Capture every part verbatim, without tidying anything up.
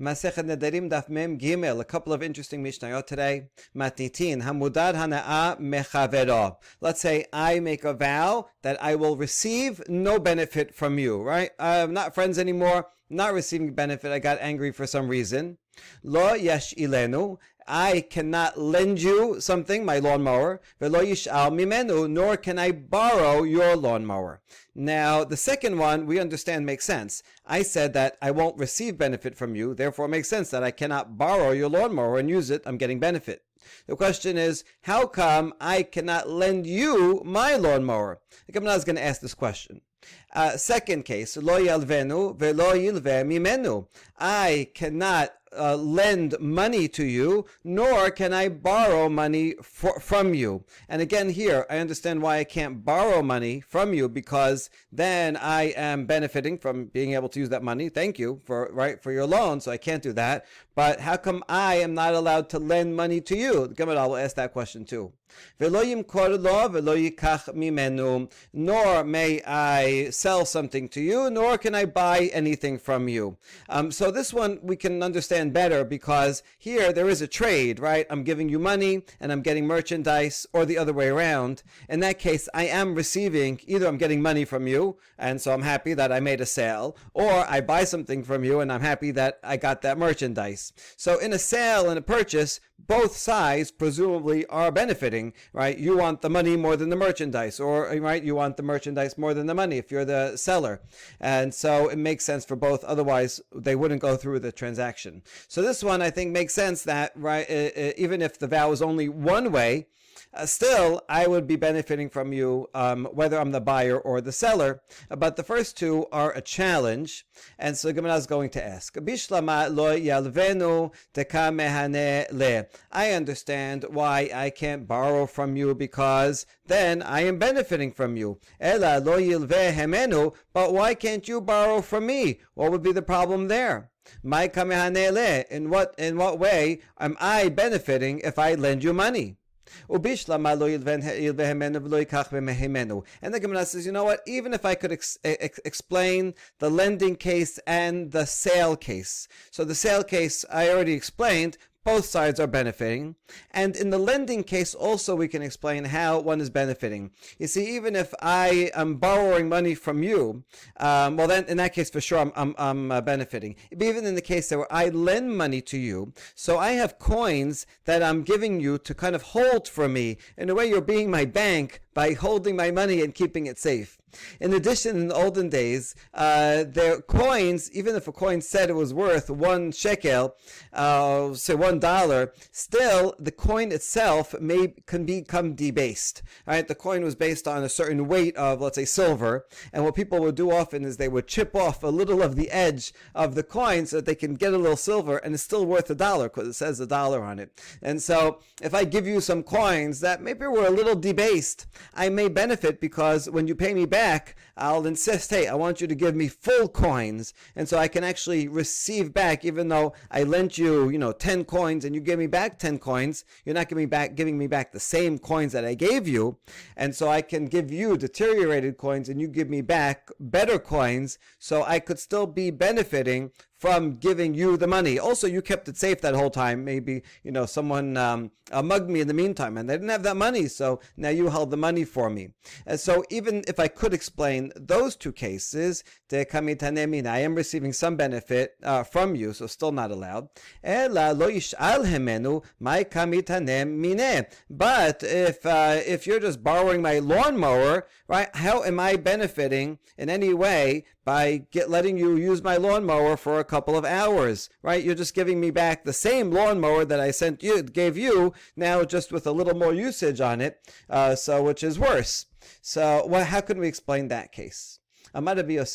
Masech Nedarim Daf Mem Gimel, a couple of interesting Mishnayot today. Matitin Hamudad Hanaa Mechaverah. Let's say I make a vow that I will receive no benefit from you, right? I'm not friends anymore, not receiving benefit. I got angry for some reason. Lo Yesh Ilenu. I cannot lend you something, my lawnmower. Lo Yishal Mimenu, nor can I borrow your lawnmower. Now, the second one, we understand, makes sense. I said that I won't receive benefit from you, therefore it makes sense that I cannot borrow your lawnmower and use it. I'm getting benefit. The question is, how come I cannot lend you my lawnmower? The Gemara is going to ask this question. Uh, second case, Lo Yalvenu Velo Yilve Mimenu. I cannot Uh, lend money to you, nor can I borrow money for, from you. And again here, I understand why I can't borrow money from you, because then I am benefiting from being able to use that money. Thank you for, right, for your loan, so I can't do that. But how come I am not allowed to lend money to you? The Gemara will ask that question too. Nor may I sell something to you, nor can I buy anything from you. Um, so this one we can understand better, because here there is a trade, right? I'm giving you money and I'm getting merchandise, or the other way around. In that case, I am receiving, either I'm getting money from you and so I'm happy that I made a sale, or I buy something from you and I'm happy that I got that merchandise. So in a sale and a purchase, both sides presumably are benefiting, right? You want the money more than the merchandise, or right, you want the merchandise more than the money if you're the seller. And so it makes sense for both, otherwise they wouldn't go through the transaction. So this one, I think, makes sense that, right, uh, uh, even if the vow is only one way, uh, still I would be benefiting from you, um, whether I'm the buyer or the seller. But the first two are a challenge, and so Gemara is going to ask, Bishlama lo yalvenu teka mehane le. I understand why I can't borrow from you, because then I am benefiting from you. Ela lo yilve hemenu, but why can't you borrow from me? What would be the problem there? My kamehanele, in what in what way am I benefiting if I lend you money? And the Gemara says, you know what, even if I could ex- ex- explain the lending case and the sale case. So the sale case I already explained, both sides are benefiting. And in the lending case also we can explain how one is benefiting. You see, even if I am borrowing money from you, um, well then in that case for sure I'm, I'm, I'm uh, benefiting. But even in the case where I lend money to you, so I have coins that I'm giving you to kind of hold for me. In a way you're being my bank by holding my money and keeping it safe. In addition, in the olden days, uh, their coins, even if a coin said it was worth one shekel, uh, say one dollar, still the coin itself may can become debased. All right, the coin was based on a certain weight of, let's say, silver, and what people would do often is they would chip off a little of the edge of the coin so that they can get a little silver, and it's still worth a dollar because it says a dollar on it. And so, if I give you some coins that maybe were a little debased, I may benefit, because when you pay me back, I'll insist, hey, I want you to give me full coins. And so I can actually receive back, even though I lent you, you know, ten coins and you give me back ten coins, you're not giving me back, giving me back the same coins that I gave you. And so I can give you deteriorated coins and you give me back better coins. So I could still be benefiting from giving you the money. Also, you kept it safe that whole time. Maybe, you know, someone um, uh, mugged me in the meantime and they didn't have that money. So now you held the money for me. And so even if I could explain those two cases, I am receiving some benefit uh, from you, so still not allowed. But if uh, if you're just borrowing my lawnmower, right, how am I benefiting in any way by get, letting you use my lawnmower for a couple of hours, right? You're just giving me back the same lawnmower that I sent you, gave you, now just with a little more usage on it, uh, so which is worse. So well, how can we explain that case? So we're going to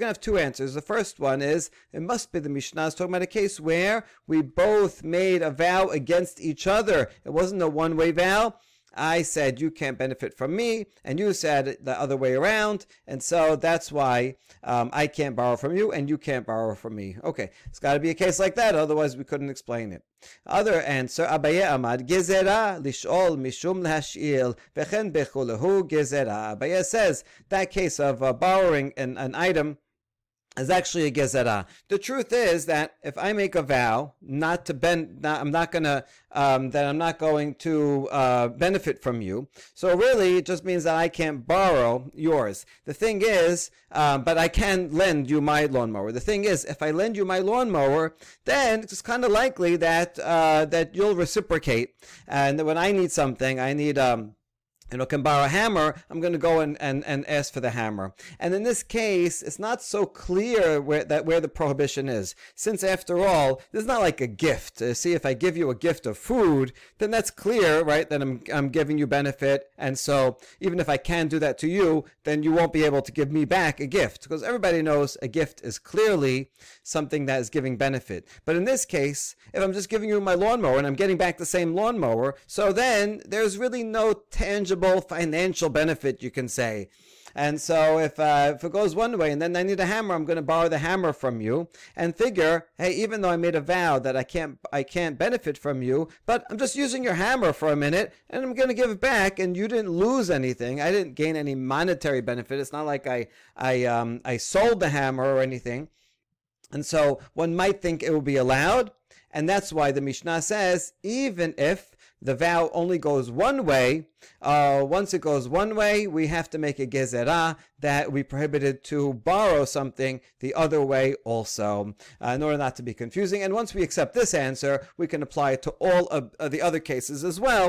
have two answers. The first one is, it must be the Mishnah is talking about a case where we both made a vow against each other. It wasn't a one-way vow. I said, you can't benefit from me, and you said it the other way around, and so that's why um, I can't borrow from you, and you can't borrow from me. Okay, it's got to be a case like that, otherwise we couldn't explain it. Other answer, Abaye Amad, gezerah lishol mishum lehashil, vechen bechulehu gezerah. Abaye says, that case of uh, borrowing an, an item, is actually a gezerah. The truth is that if I make a vow not to ben, not, I'm not gonna, um, that I'm not going to uh, benefit from you. So really, it just means that I can't borrow yours. The thing is, um, but I can lend you my lawnmower. The thing is, if I lend you my lawnmower, then it's kind of likely that uh, that you'll reciprocate. And when I need something, I need um. you know, can borrow a hammer, I'm going to go and, and, and ask for the hammer. And in this case, it's not so clear where that where the prohibition is. Since, after all, this is not like a gift. Uh, see, if I give you a gift of food, then that's clear, right, that I'm I'm giving you benefit. And so even if I can do that to you, then you won't be able to give me back a gift, because everybody knows a gift is clearly something that is giving benefit. But in this case, if I'm just giving you my lawnmower and I'm getting back the same lawnmower, so then there's really no tangible financial benefit, you can say. And so if uh, if it goes one way and then I need a hammer, I'm going to borrow the hammer from you and figure, hey, even though I made a vow that I can't I can't benefit from you, but I'm just using your hammer for a minute and I'm going to give it back, and you didn't lose anything. I didn't gain any monetary benefit. It's not like I I um I sold the hammer or anything. And so one might think it will be allowed, and that's why the Mishnah says even if the vow only goes one way, Uh, once it goes one way, we have to make a gezerah that we prohibited to borrow something the other way also, uh, in order not to be confusing. And once we accept this answer, we can apply it to all of the other cases as well,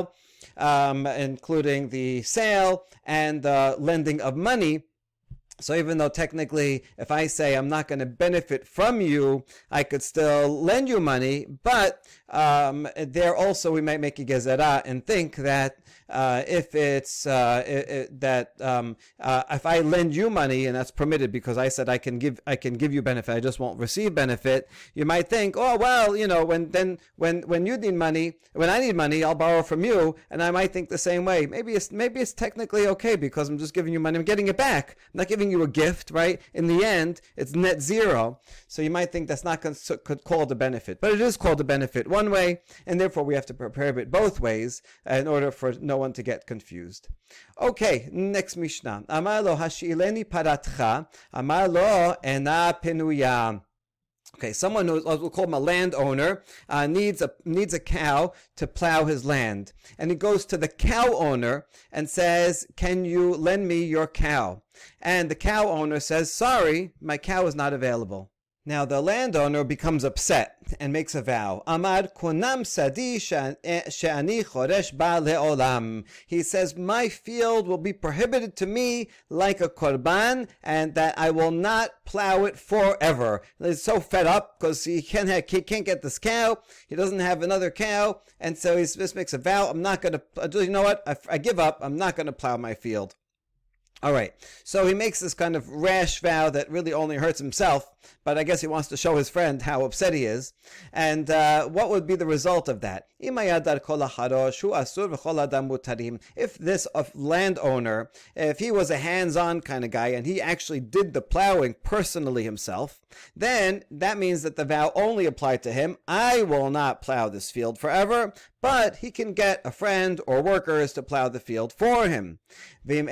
um, including the sale and the lending of money. So even though technically, if I say I'm not going to benefit from you, I could still lend you money, but um, there also we might make a gezerah and think that uh, if it's uh, it, it, that um, uh, if I lend you money, and that's permitted because I said I can give I can give you benefit, I just won't receive benefit. You might think, oh well, you know, when then when when you need money, when I need money, I'll borrow from you, and I might think the same way. Maybe it's maybe it's technically okay because I'm just giving you money, I'm getting it back, I'm not giving you a gift, right? In the end, it's net zero. So you might think that's not cons- called a benefit, but it is called a benefit one way, and therefore we have to prepare it both ways in order for no one to get confused. Okay, next Mishnah. Amar lo hashileni paratcha, amar lo ena pinuya. Okay, someone who is, we'll call him a landowner, uh, needs a needs a cow to plow his land. And he goes to the cow owner and says, can you lend me your cow? And the cow owner says, sorry, my cow is not available. Now the landowner becomes upset and makes a vow. Amar konam sadi she'ani choresh ba le'olam. He says, my field will be prohibited to me like a korban, and that I will not plow it forever. He's so fed up because he can't, have, he can't get this cow. He doesn't have another cow. And so he just makes a vow. I'm not going to, you know what? I, I give up. I'm not going to plow my field. All right, so he makes this kind of rash vow that really only hurts himself, but I guess he wants to show his friend how upset he is. And uh, what would be the result of that? If this landowner, if he was a hands-on kind of guy and he actually did the plowing personally himself, then that means that the vow only applied to him. I will not plow this field forever, but he can get a friend or workers to plow the field for him. But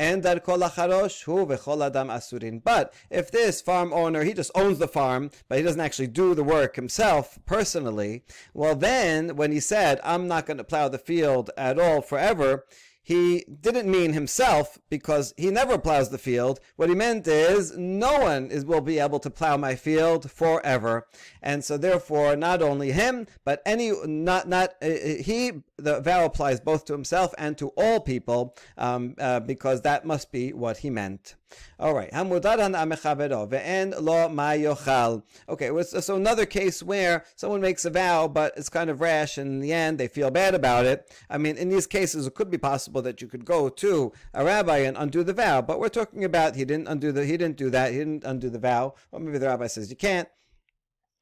if this farm owner, he just owns the farm, but he doesn't actually do the work himself personally, well then, when he said, I'm not going to plow the field at all forever, he didn't mean himself, because he never plows the field. What he meant is, no one is will be able to plow my field forever. And so therefore, not only him, but any, not, not, uh, he, the vow applies both to himself and to all people, um, uh, because that must be what he meant. All right. Hamudad Hanaa Mechaverah ve'en lo ma yochal. Okay, so another case where someone makes a vow, but it's kind of rash, and in the end they feel bad about it. I mean, in these cases, it could be possible that you could go to a rabbi and undo the vow, but we're talking about he didn't undo the he didn't do that he didn't undo the vow. Or maybe the rabbi says you can't.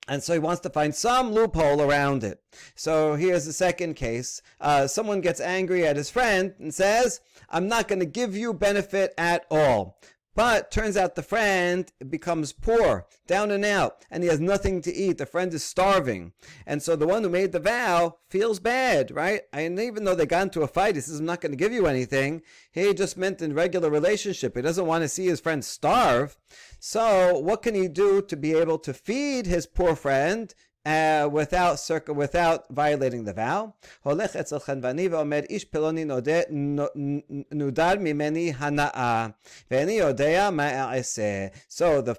And so he wants to find some loophole around it. So here's the second case. Uh, someone gets angry at his friend and says, I'm not going to give you benefit at all. But turns out the friend becomes poor, down and out, and he has nothing to eat. The friend is starving. And so the one who made the vow feels bad, right? And even though they got into a fight, he says, I'm not going to give you anything. He just meant in regular relationship. He doesn't want to see his friend starve. So what can he do to be able to feed his poor friend Uh, without circa, without violating the vow? So the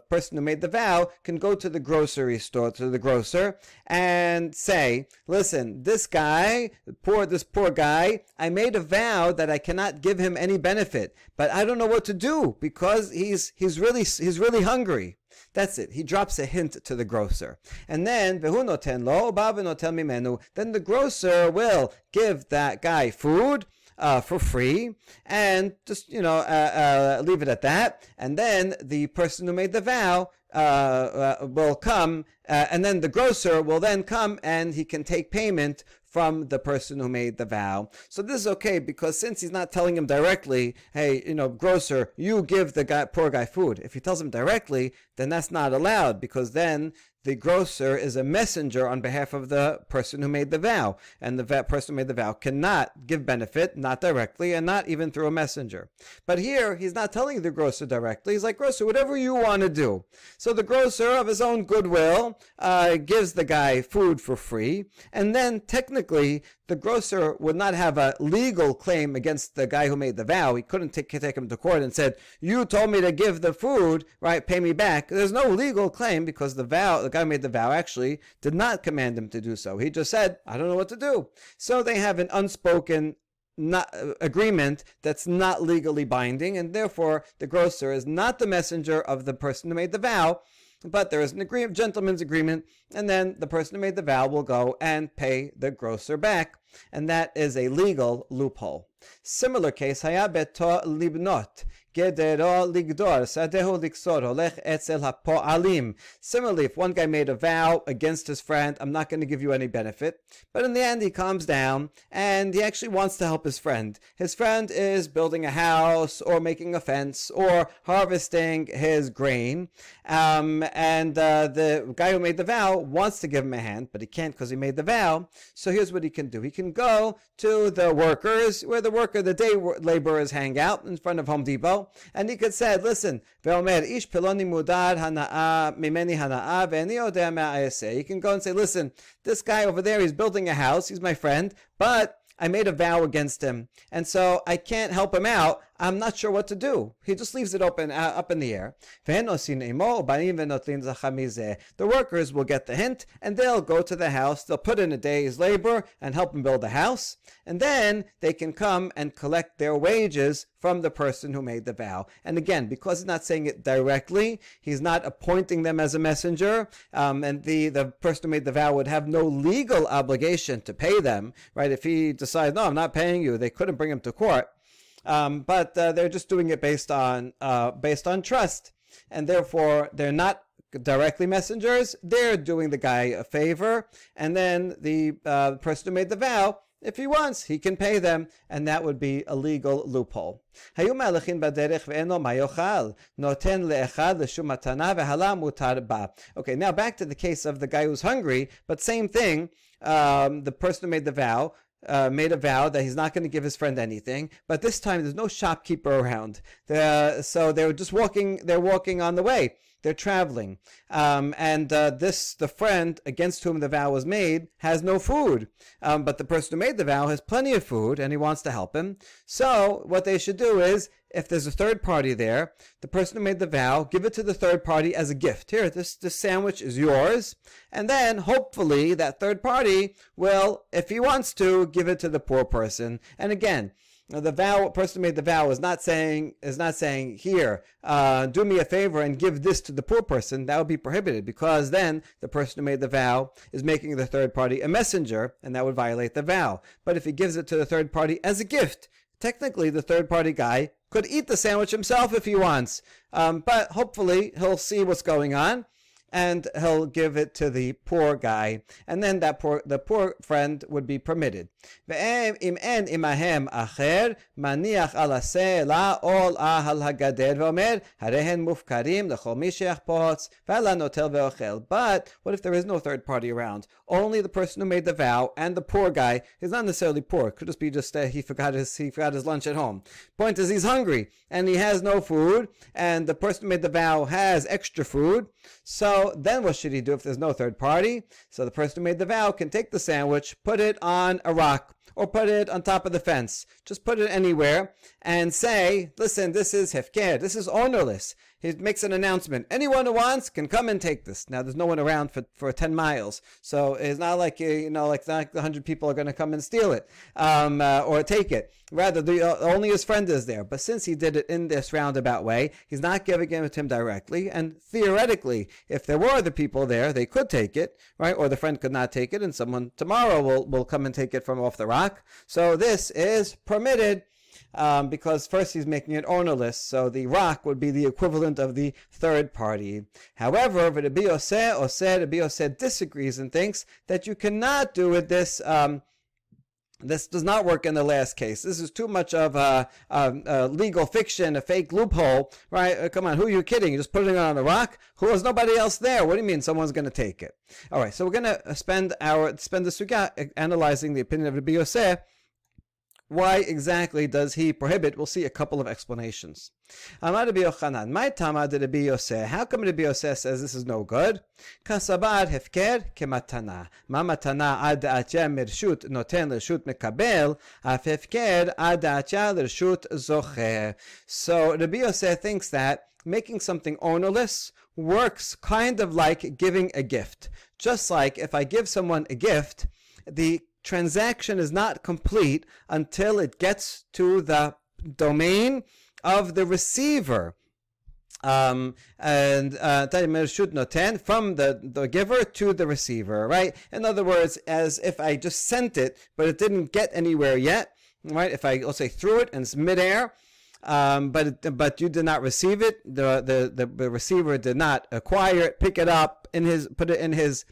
person who made the vow can go to the grocery store, to the grocer, and say, listen, this guy, poor, this poor guy, I made a vow that I cannot give him any benefit, but I don't know what to do because he's, he's really, he's really hungry. That's it. He drops a hint to the grocer. And then, then the grocer will give that guy food uh, for free and just, you know, uh, uh, leave it at that. And then the person who made the vow uh, uh, will come, uh, and then the grocer will then come and he can take payment from the person who made the vow. So this is okay because since he's not telling him directly, hey, you know, grocer, you give the guy, poor guy food. If he tells him directly, then that's not allowed because then the grocer is a messenger on behalf of the person who made the vow. And the person who made the vow cannot give benefit, not directly, and not even through a messenger. But here, he's not telling the grocer directly. He's like, grocer, whatever you want to do. So the grocer, of his own goodwill, uh, gives the guy food for free. And then, technically, the grocer would not have a legal claim against the guy who made the vow. He couldn't take, take him to court and said, you told me to give the food, right, pay me back. There's no legal claim because the vow, the guy who made the vow actually did not command him to do so. He just said, I don't know what to do. So they have an unspoken not, uh, agreement that's not legally binding, and therefore the grocer is not the messenger of the person who made the vow, but there is an agreement, gentleman's agreement, and then the person who made the vow will go and pay the grocer back. And that is a legal loophole. Similar case, Haya beto libnot, gedero ligdor, sadeho liksor, holech etzel hapo'alim. Similarly, if one guy made a vow against his friend, I'm not going to give you any benefit. But in the end, he calms down, and he actually wants to help his friend. His friend is building a house, or making a fence, or harvesting his grain. Um, and uh, the guy who made the vow wants to give him a hand, but he can't because he made the vow. So here's what he can do. He can go to the workers, where the worker, the day laborers hang out in front of Home Depot, and he could say, listen, ish peloni mudad hanaa mimeni hanaa ve'ani odea me'ayaseh. You can go and say, listen, this guy over there, he's building a house, he's my friend, but I made a vow against him, and so I can't help him out. I'm not sure what to do. He just leaves it open, uh, up in the air. The workers will get the hint, and they'll go to the house. They'll put in a day's labor and help him build the house, and then they can come and collect their wages from the person who made the vow. And again, because he's not saying it directly, he's not appointing them as a messenger, um, and the, the person who made the vow would have no legal obligation to pay them, right? If he decides, no, I'm not paying you, they couldn't bring him to court. Um, but uh, they're just doing it based on uh, based on trust. And therefore, they're not directly messengers. They're doing the guy a favor. And then the uh, person who made the vow, if he wants, he can pay them, and that would be a legal loophole. Okay, now back to the case of the guy who's hungry, but same thing, um, the person who made the vow, Uh, made a vow that he's not going to give his friend anything, but this time there's no shopkeeper around. Uh, so they're just walking, they're walking on the way. They're traveling. Um, and uh, this, the friend against whom the vow was made has no food. Um, but the person who made the vow has plenty of food and he wants to help him. So what they should do is, if there's a third party there, the person who made the vow, give it to the third party as a gift. Here, this, this sandwich is yours. And then hopefully that third party will, if he wants to, give it to the poor person. And again, now the vow, person who made the vow is not saying, is not saying here, uh, do me a favor and give this to the poor person. That would be prohibited because then the person who made the vow is making the third party a messenger and that would violate the vow. But if he gives it to the third party as a gift, technically the third party guy could eat the sandwich himself if he wants. Um, but hopefully he'll see what's going on. and he'll give it to the poor guy, and then that poor the poor friend would be permitted. But what if there is no third party around? Only the person who made the vow and the poor guy is not necessarily poor. It could just be just uh, he forgot his he forgot his lunch at home. Point is, he's hungry and he has no food, and the person who made the vow has extra food. So then what should he do if there's no third party? So the person who made the vow can take the sandwich, put it on a rock, or put it on top of the fence. Just put it anywhere and say, listen, this is hefker, this is ownerless. He makes an announcement. Anyone who wants can come and take this. Now, there's no one around for, for ten miles. So it's not like, you know, like not one hundred people are going to come and steal it um, uh, or take it. Rather, the, uh, only his friend is there. But since he did it in this roundabout way, he's not giving it to him directly. And theoretically, if there were other people there, they could take it, right? Or the friend could not take it, and someone tomorrow will, will come and take it from off the rock. So this is permitted. Um, because first he's making it ownerless, so the rock would be the equivalent of the third party. However, if Rabbi Yosef or said Rabbi Yosef disagrees and thinks that you cannot do with this. Um, This does not work in the last case. This is too much of a, a, a legal fiction, a fake loophole, right? Uh, come on, who are you kidding? You're just putting it on a rock? Who is nobody else there? What do you mean someone's going to take it? All right, so we're going to spend our spend the sugya analyzing the opinion of Rabbi Yosef. Why exactly does he prohibit? We'll see a couple of explanations. Amar Rabbi Yochanan, my Tama de Rabbi Yosef. How come Rabbi Yosef says this is no good? Kasabad hefker kematana. Mamatana ad acha mershut noten lershut mekabel. Af hefker ad acha lershut zocher. So Rabbi Yosef thinks that making something ownerless works kind of like giving a gift. Just like if I give someone a gift, the transaction is not complete until it gets to the domain of the receiver. Um, and uh, from the, the giver to the receiver, right? In other words, as if I just sent it, but it didn't get anywhere yet, right? If I, let's say, threw it and it's midair, Um, but but you did not receive it. The, the the the receiver did not acquire it, pick it up in his put it in his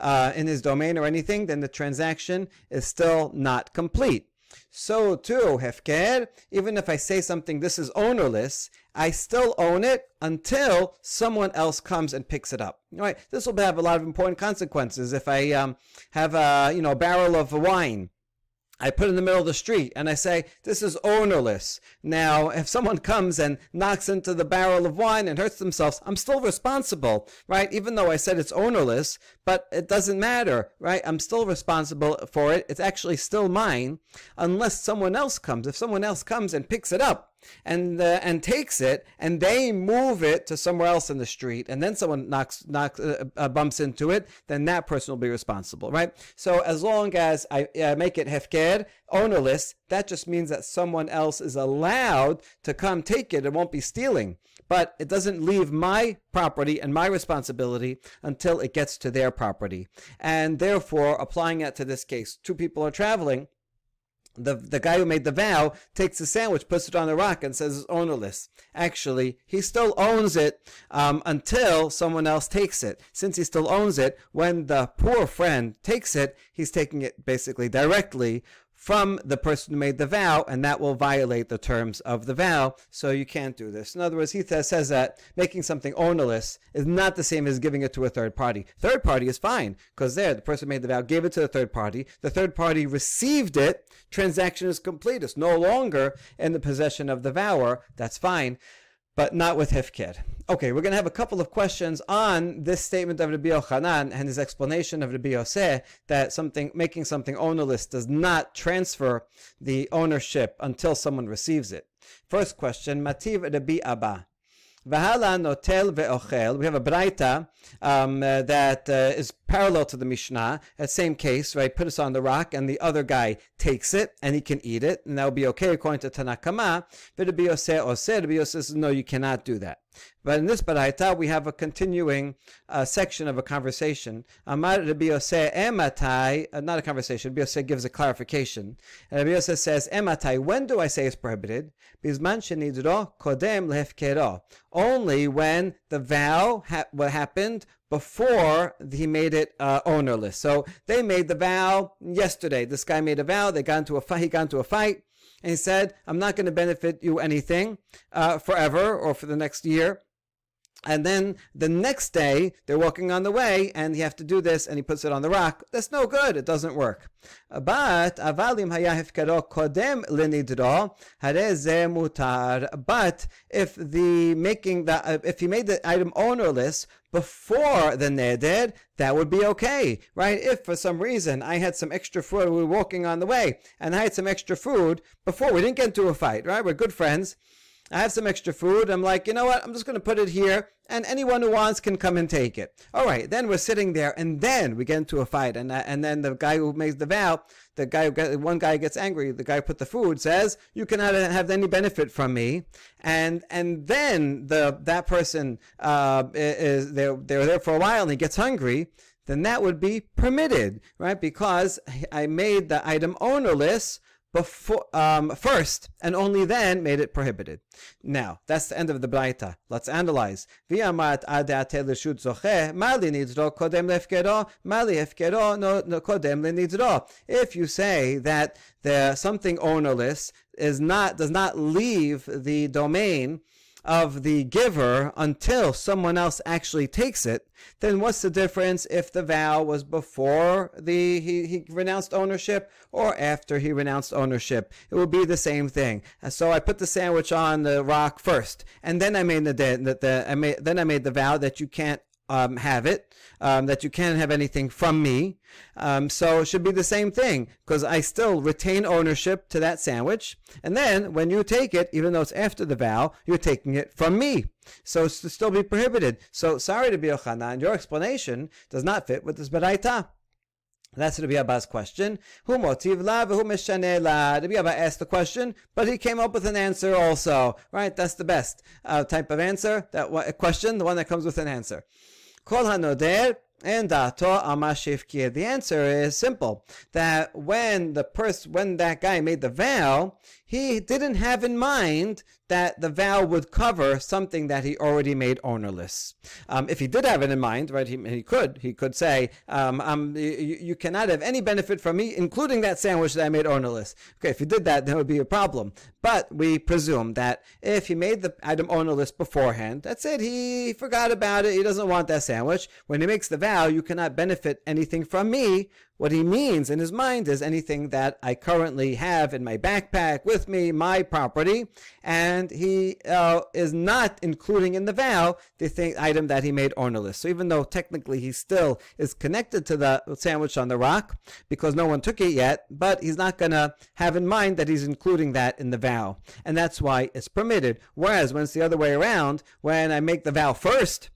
uh, in his domain or anything. Then the transaction is still not complete. So too, hefker, even if I say something, this is ownerless, I still own it until someone else comes and picks it up. All right, this will have a lot of important consequences. If I um, have a you know a barrel of wine, I put it in the middle of the street and I say, this is ownerless. Now, if someone comes and knocks into the barrel of wine and hurts themselves, I'm still responsible, right? Even though I said it's ownerless, but it doesn't matter, right? I'm still responsible for it. It's actually still mine unless someone else comes. If someone else comes and picks it up, and uh, and takes it, and they move it to somewhere else in the street, and then someone knocks knocks uh, uh, bumps into it, then that person will be responsible, right? So as long as I uh, make it hefker, ownerless, that just means that someone else is allowed to come take it. It won't be stealing, but it doesn't leave my property and my responsibility until it gets to their property. And therefore, applying that to this case, two people are traveling. The the guy who made the vow takes the sandwich, puts it on the rock, and says it's ownerless. Actually, he still owns it um, until someone else takes it. Since he still owns it, when the poor friend takes it, he's taking it basically directly from the person who made the vow, and that will violate the terms of the vow, so you can't do this. In other words, he th- says that making something ownerless is not the same as giving it to a third party. Third party is fine, because there, the person who made the vow gave it to the third party, the third party received it, transaction is complete, it's no longer in the possession of the vower, that's fine, but not with hefker. Okay, we're going to have a couple of questions on this statement of Rabbi Yochanan and his explanation of Rabbi Yosef that something making something ownerless does not transfer the ownership until someone receives it. First question, Mativ Rabbi Abba. V'hala notel ve'ochel. We have a braita um, uh, that uh, is parallel to the Mishnah. That same case, right? Put us on the rock, and the other guy takes it, and he can eat it, and that will be okay according to Tanakh Kama. But Rabbi Yosef says, no, you cannot do that. But in this Baraita, we have a continuing uh, section of a conversation. Amar Rabbi Yosef ematai, uh, not a conversation, Rabbi Yosef gives a clarification. And Rabbi Yosef says, ematai, when do I say it's prohibited? Bizman shenidro kodem lehefkero. Only when the vow ha- what happened before he made it uh, ownerless. So they made the vow yesterday. This guy made a vow, they got into a fight, he got into a fight. And he said, I'm not going to benefit you anything uh, forever or for the next year. And then the next day, they're walking on the way, and you have to do this, and he puts it on the rock. That's no good. It doesn't work. But, but if the making the, if he made the item ownerless before the neder, that would be okay, right? If for some reason I had some extra food, we were walking on the way, and I had some extra food before, we didn't get into a fight, right? We're good friends. I have some extra food. I'm like, you know what? I'm just going to put it here, and anyone who wants can come and take it. All right. Then we're sitting there, and then we get into a fight, and uh, and then the guy who makes the vow, the guy who got, one guy gets angry. The guy who put the food says, "You cannot have any benefit from me." And and then the that person uh, is they're they're there for a while, and he gets hungry. Then that would be permitted, right? Because I made the item ownerless Before, um, first, and only then made it prohibited. Now, that's the end of the Braita. Let's analyze. If you say that the something ownerless is not does not leave the domain of the giver until someone else actually takes it, then what's the difference if the vow was before the he, he renounced ownership or after he renounced ownership? It would be the same thing. And so I put the sandwich on the rock first, and then I made the, the, the I made then I made the vow that you can't Um, have it, um, that you can't have anything from me. Um, so it should be the same thing, because I still retain ownership to that sandwich. And then when you take it, even though it's after the vow, you're taking it from me. So it's to still be prohibited. So sorry to be Yochanan, your explanation does not fit with this Baraita. That's Rabbi Abba's question. Hu motiv la v'hu meshane la. Rabbi Abba asked the question, but he came up with an answer also, right? That's the best uh, type of answer, that one, a question, the one that comes with an answer. Kol hanoder and dato amashivkir. The answer is simple: that when the person, when that guy made the vow, he didn't have in mind that the vow would cover something that he already made ownerless. Um, if he did have it in mind, right, he, he could he could say, um, um, you, you cannot have any benefit from me, including that sandwich that I made ownerless. Okay, if he did that, that would be a problem. But we presume that if he made the item ownerless beforehand, that's it, he forgot about it, he doesn't want that sandwich. When he makes the vow, you cannot benefit anything from me, what he means in his mind is anything that I currently have in my backpack with me, my property, and he uh, is not including in the vow the thing, item that he made ownerless. So even though technically he still is connected to the sandwich on the rock because no one took it yet, but he's not going to have in mind that he's including that in the vow. And that's why it's permitted. Whereas when it's the other way around, when I make the vow first,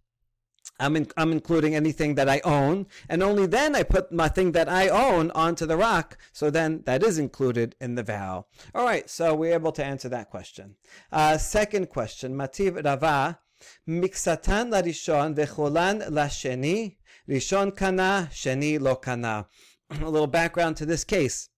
I'm, in, I'm including anything that I own, and only then I put my thing that I own onto the rock, so then that is included in the vow. All right, so we're able to answer that question. Uh, second question, Mativ Rava, Miksatan la Rishon vecholan la Sheni, Rishon kana, Sheni lo kana. A little background to this case.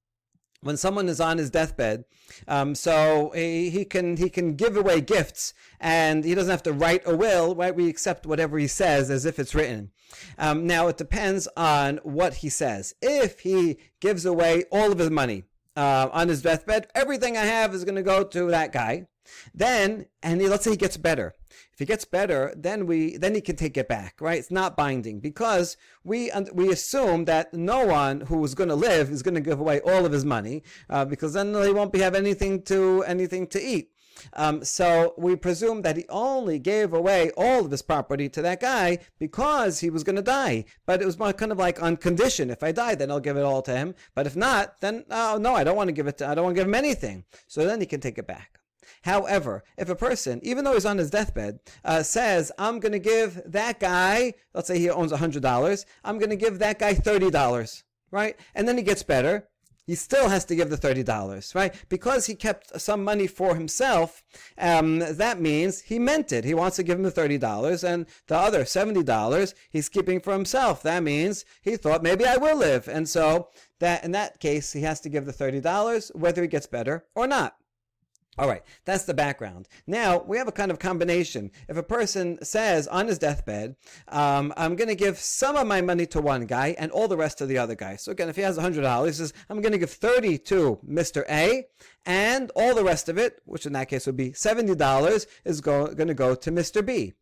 When someone is on his deathbed, um, so he, he can he can give away gifts, and he doesn't have to write a will, right? We accept whatever he says as if it's written. Um, now, it depends on what he says. If he gives away all of his money uh, on his deathbed, everything I have is going to go to that guy. Then, and he, let's say he gets better. If he gets better, then we then he can take it back, right? It's not binding because we we assume that no one who is going to live is going to give away all of his money, uh, because then they won't be have anything to anything to eat. Um, so we presume that he only gave away all of his property to that guy because he was going to die. But it was kind of like on condition: if I die, then I'll give it all to him. But if not, then oh no, I don't want to give it. To, I don't want to give him anything. So then he can take it back. However, if a person, even though he's on his deathbed, uh, says, I'm going to give that guy, let's say he owns one hundred dollars, I'm going to give that guy thirty dollars, right? And then he gets better. he still has to give the thirty dollars, right? Because he kept some money for himself, um, that means he meant it. He wants to give him the thirty dollars, and the other seventy dollars he's keeping for himself. That means he thought, maybe I will live. And so that in that case, he has to give the thirty dollars, whether he gets better or not. All right, that's the background. Now, we have a kind of combination. If a person says on his deathbed, um, I'm going to give some of my money to one guy and all the rest to the other guy. So again, if he has one hundred dollars, he says, I'm going to give thirty dollars to Mister A, and all the rest of it, which in that case would be seventy dollars, is go- going to go to Mister B.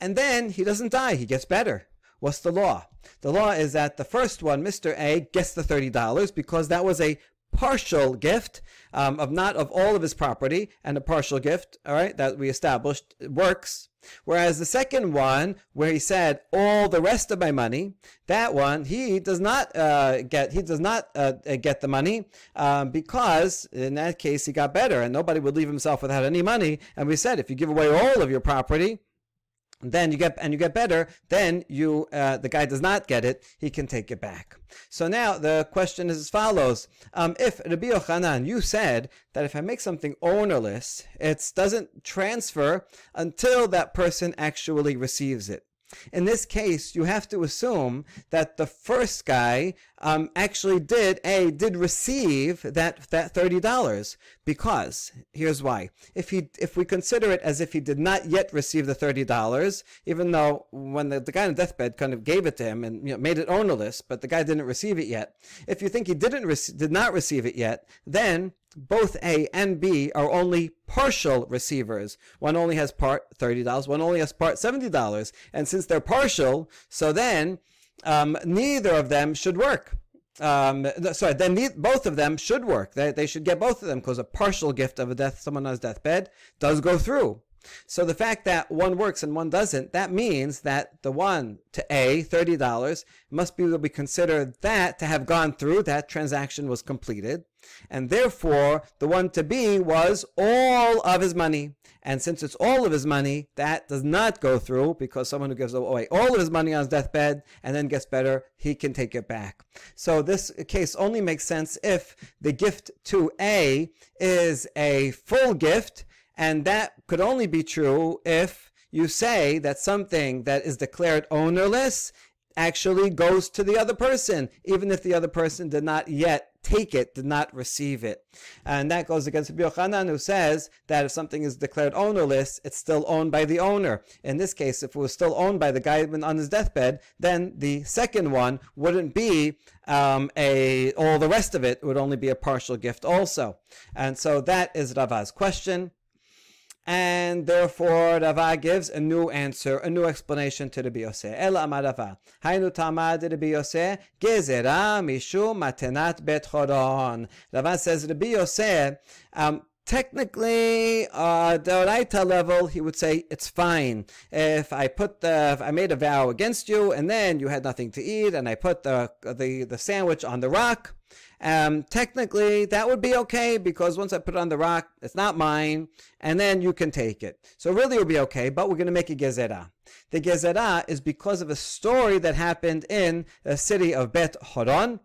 And then he doesn't die. He gets better. What's the law? The law is that the first one, Mister A, gets the thirty dollars because that was a partial gift um, of not of all of his property, and a partial gift, all right, that we established works. Whereas the second one, where he said all the rest of my money, that one he does not uh, get. He does not uh, get the money um, because in that case he got better, and nobody would leave himself without any money. And we said if you give away all of your property, then you get and you get better. Then you, uh, the guy does not get it. He can take it back. So now the question is as follows: um, If Rabbi Yochanan, you said that if I make something ownerless, it doesn't transfer until that person actually receives it. In this case, you have to assume that the first guy um, actually did a did receive that that thirty dollars. Because here's why: if he if we consider it as if he did not yet receive the thirty dollars, even though when the, the guy on the deathbed kind of gave it to him and you know, made it ownerless, but the guy didn't receive it yet. If you think he didn't rec- did not receive it yet, then both A and B are only partial receivers. One only has part thirty dollars, one only has part seventy dollars, and since they're partial, so then um, neither of them should work. Um, sorry, then ne- both of them should work. They, they should get both of them because a partial gift of a death, someone on his deathbed, does go through. So the fact that one works and one doesn't, that means that the one to A, thirty dollars, must be able to consider that to have gone through, that transaction was completed. And therefore, the one to B was all of his money. And since it's all of his money, that does not go through because someone who gives away all of his money on his deathbed and then gets better, he can take it back. So this case only makes sense if the gift to A is a full gift. And that could only be true if you say that something that is declared ownerless actually goes to the other person, even if the other person did not yet take it, did not receive it. And that goes against Rabbi Yochanan, who says that if something is declared ownerless, it's still owned by the owner. In this case, if it was still owned by the guy on his deathbed, then the second one wouldn't be um, a all the rest of it. It would only be a partial gift also. And so that is Rava's question. And therefore, Rava gives a new answer, a new explanation to Rabbi Yosef. Ela amar Rava, Hainu Tama de Rabbi Yosef, gezerah mishum matenat Beit Horon. Rava says, Rabbi Yosef, um, technically, uh, the Oraita level, he would say it's fine. If I put the, if I made a vow against you, and then you had nothing to eat, and I put the the the sandwich on the rock. Um, technically, that would be okay because once I put it on the rock, it's not mine, and then you can take it. So really, it'll be okay. But we're going to make a gezerah. The gezerah is because of a story that happened in the city of Beit Horon.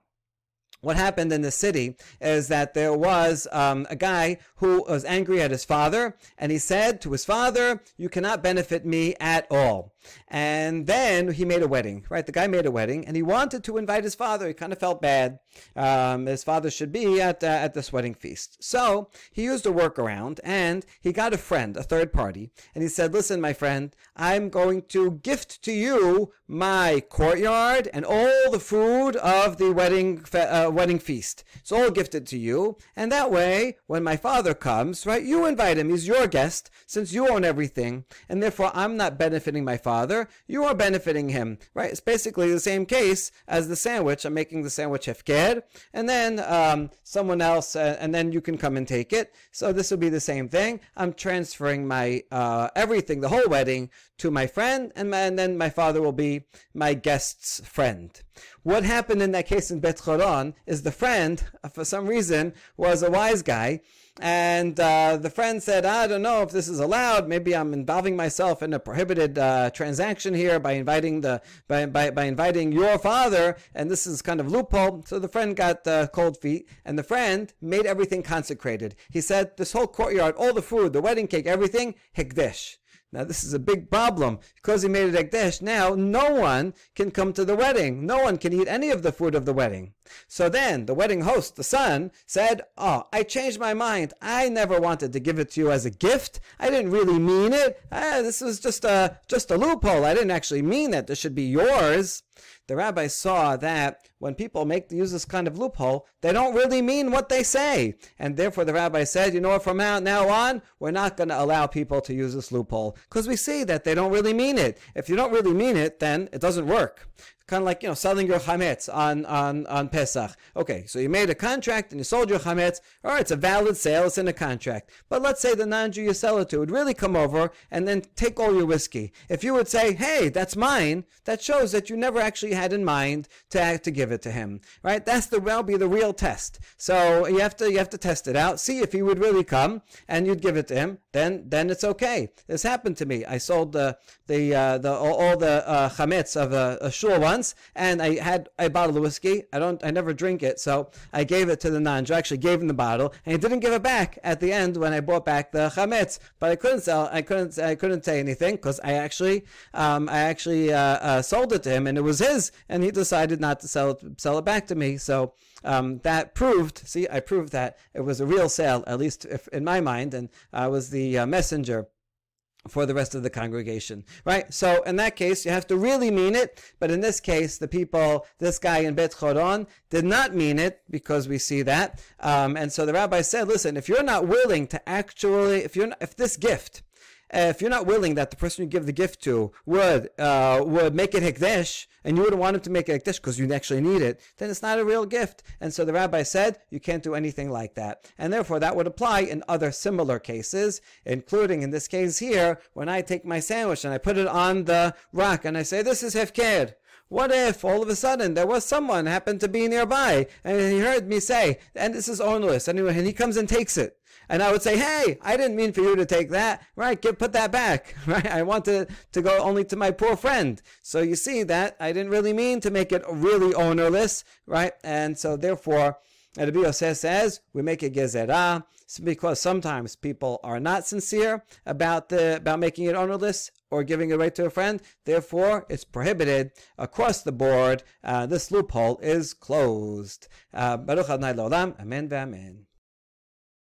What happened in the city is that there was um, a guy who was angry at his father, and he said to his father, you cannot benefit me at all. And then he made a wedding, right? The guy made a wedding, and he wanted to invite his father. He kind of felt bad. Um, his father should be at uh, at this wedding feast. So he used a workaround, and he got a friend, a third party, and he said, listen, my friend, I'm going to gift to you my courtyard and all the food of the wedding fe- uh, wedding feast. It's all gifted to you, and that way, when my father comes, right, you invite him. He's your guest, since you own everything, and therefore I'm not benefiting my father. Father, you are benefiting him, right? It's basically the same case as the sandwich. I'm making the sandwich hefker, and then um, someone else, uh, and then you can come and take it. So this will be the same thing. I'm transferring my uh, everything, the whole wedding, to my friend, and, my, and then my father will be my guest's friend. What happened in that case in Beit Horon is the friend, for some reason, was a wise guy. And uh, the friend said, I don't know if this is allowed. Maybe I'm involving myself in a prohibited uh, transaction here by inviting the by, by by inviting your father, and this is kind of loophole. So the friend got uh, cold feet, and the friend made everything consecrated. He said, this whole courtyard, all the food, the wedding cake, everything, hekdish. Now this is a big problem. Because he made it hekdesh, now no one can come to the wedding. No one can eat any of the food of the wedding. So then the wedding host, the son, said, oh, I changed my mind. I never wanted to give it to you as a gift. I didn't really mean it. Ah, this was just a, just a loophole. I didn't actually mean that this should be yours. The rabbi saw that when people make use this kind of loophole, they don't really mean what they say. And therefore the rabbi said, you know what, from now on, we're not going to allow people to use this loophole because we see that they don't really mean it. If you don't really mean it, then it doesn't work. Kind of like, you know, selling your chametz on, on, on Pesach. Okay, so you made a contract and you sold your chametz. All right, it's a valid sale. It's in a contract. But let's say the non-Jew you sell it to would really come over and then take all your whiskey. If you would say, hey, that's mine, that shows that you never actually had in mind to, to give it to him. Right? That's the, that'll be the real test. So you have to, you have to test it out. See if he would really come and you'd give it to him. Then, then it's okay. This happened to me. I sold the, the, uh, the, all, all the, uh, chametz of a, a shul once. And I had a bottle of whiskey. I don't. I never drink it, so I gave it to the non-Jew. I actually gave him the bottle, and he didn't give it back at the end when I bought back the chametz. But I couldn't sell. I couldn't. I couldn't say anything because I actually, um, I actually uh, uh, sold it to him, and it was his. And he decided not to sell it, sell it back to me. So um, that proved. See, I proved that it was a real sale, at least if, in my mind, and I was the uh, messenger for the rest of the congregation, right? So in that case, you have to really mean it. But in this case, the people, this guy in Beit Horon did not mean it because we see that. Um, and so the rabbi said, listen, if you're not willing to actually, if you're not, if this gift, if you're not willing that the person you give the gift to would uh, would make it hekdesh, and you wouldn't want him to make it hekdesh because you actually need it, then it's not a real gift. And so the rabbi said, you can't do anything like that. And therefore, that would apply in other similar cases, including in this case here, when I take my sandwich and I put it on the rock and I say, this is hefker. What if all of a sudden there was someone happened to be nearby and he heard me say, and this is onerous anyway, and he comes and takes it. And I would say, hey, I didn't mean for you to take that. Right, get, put that back. Right, I wanted to go only to my poor friend. So you see that I didn't really mean to make it really onerous. Right, and so therefore, Rabbi Yosef says, we make a gezerah because sometimes people are not sincere about the about making it onerous or giving it away to a friend. Therefore, it's prohibited across the board. Uh, this loophole is closed. Uh, Baruch Adonai L'Olam. Amen v'amen.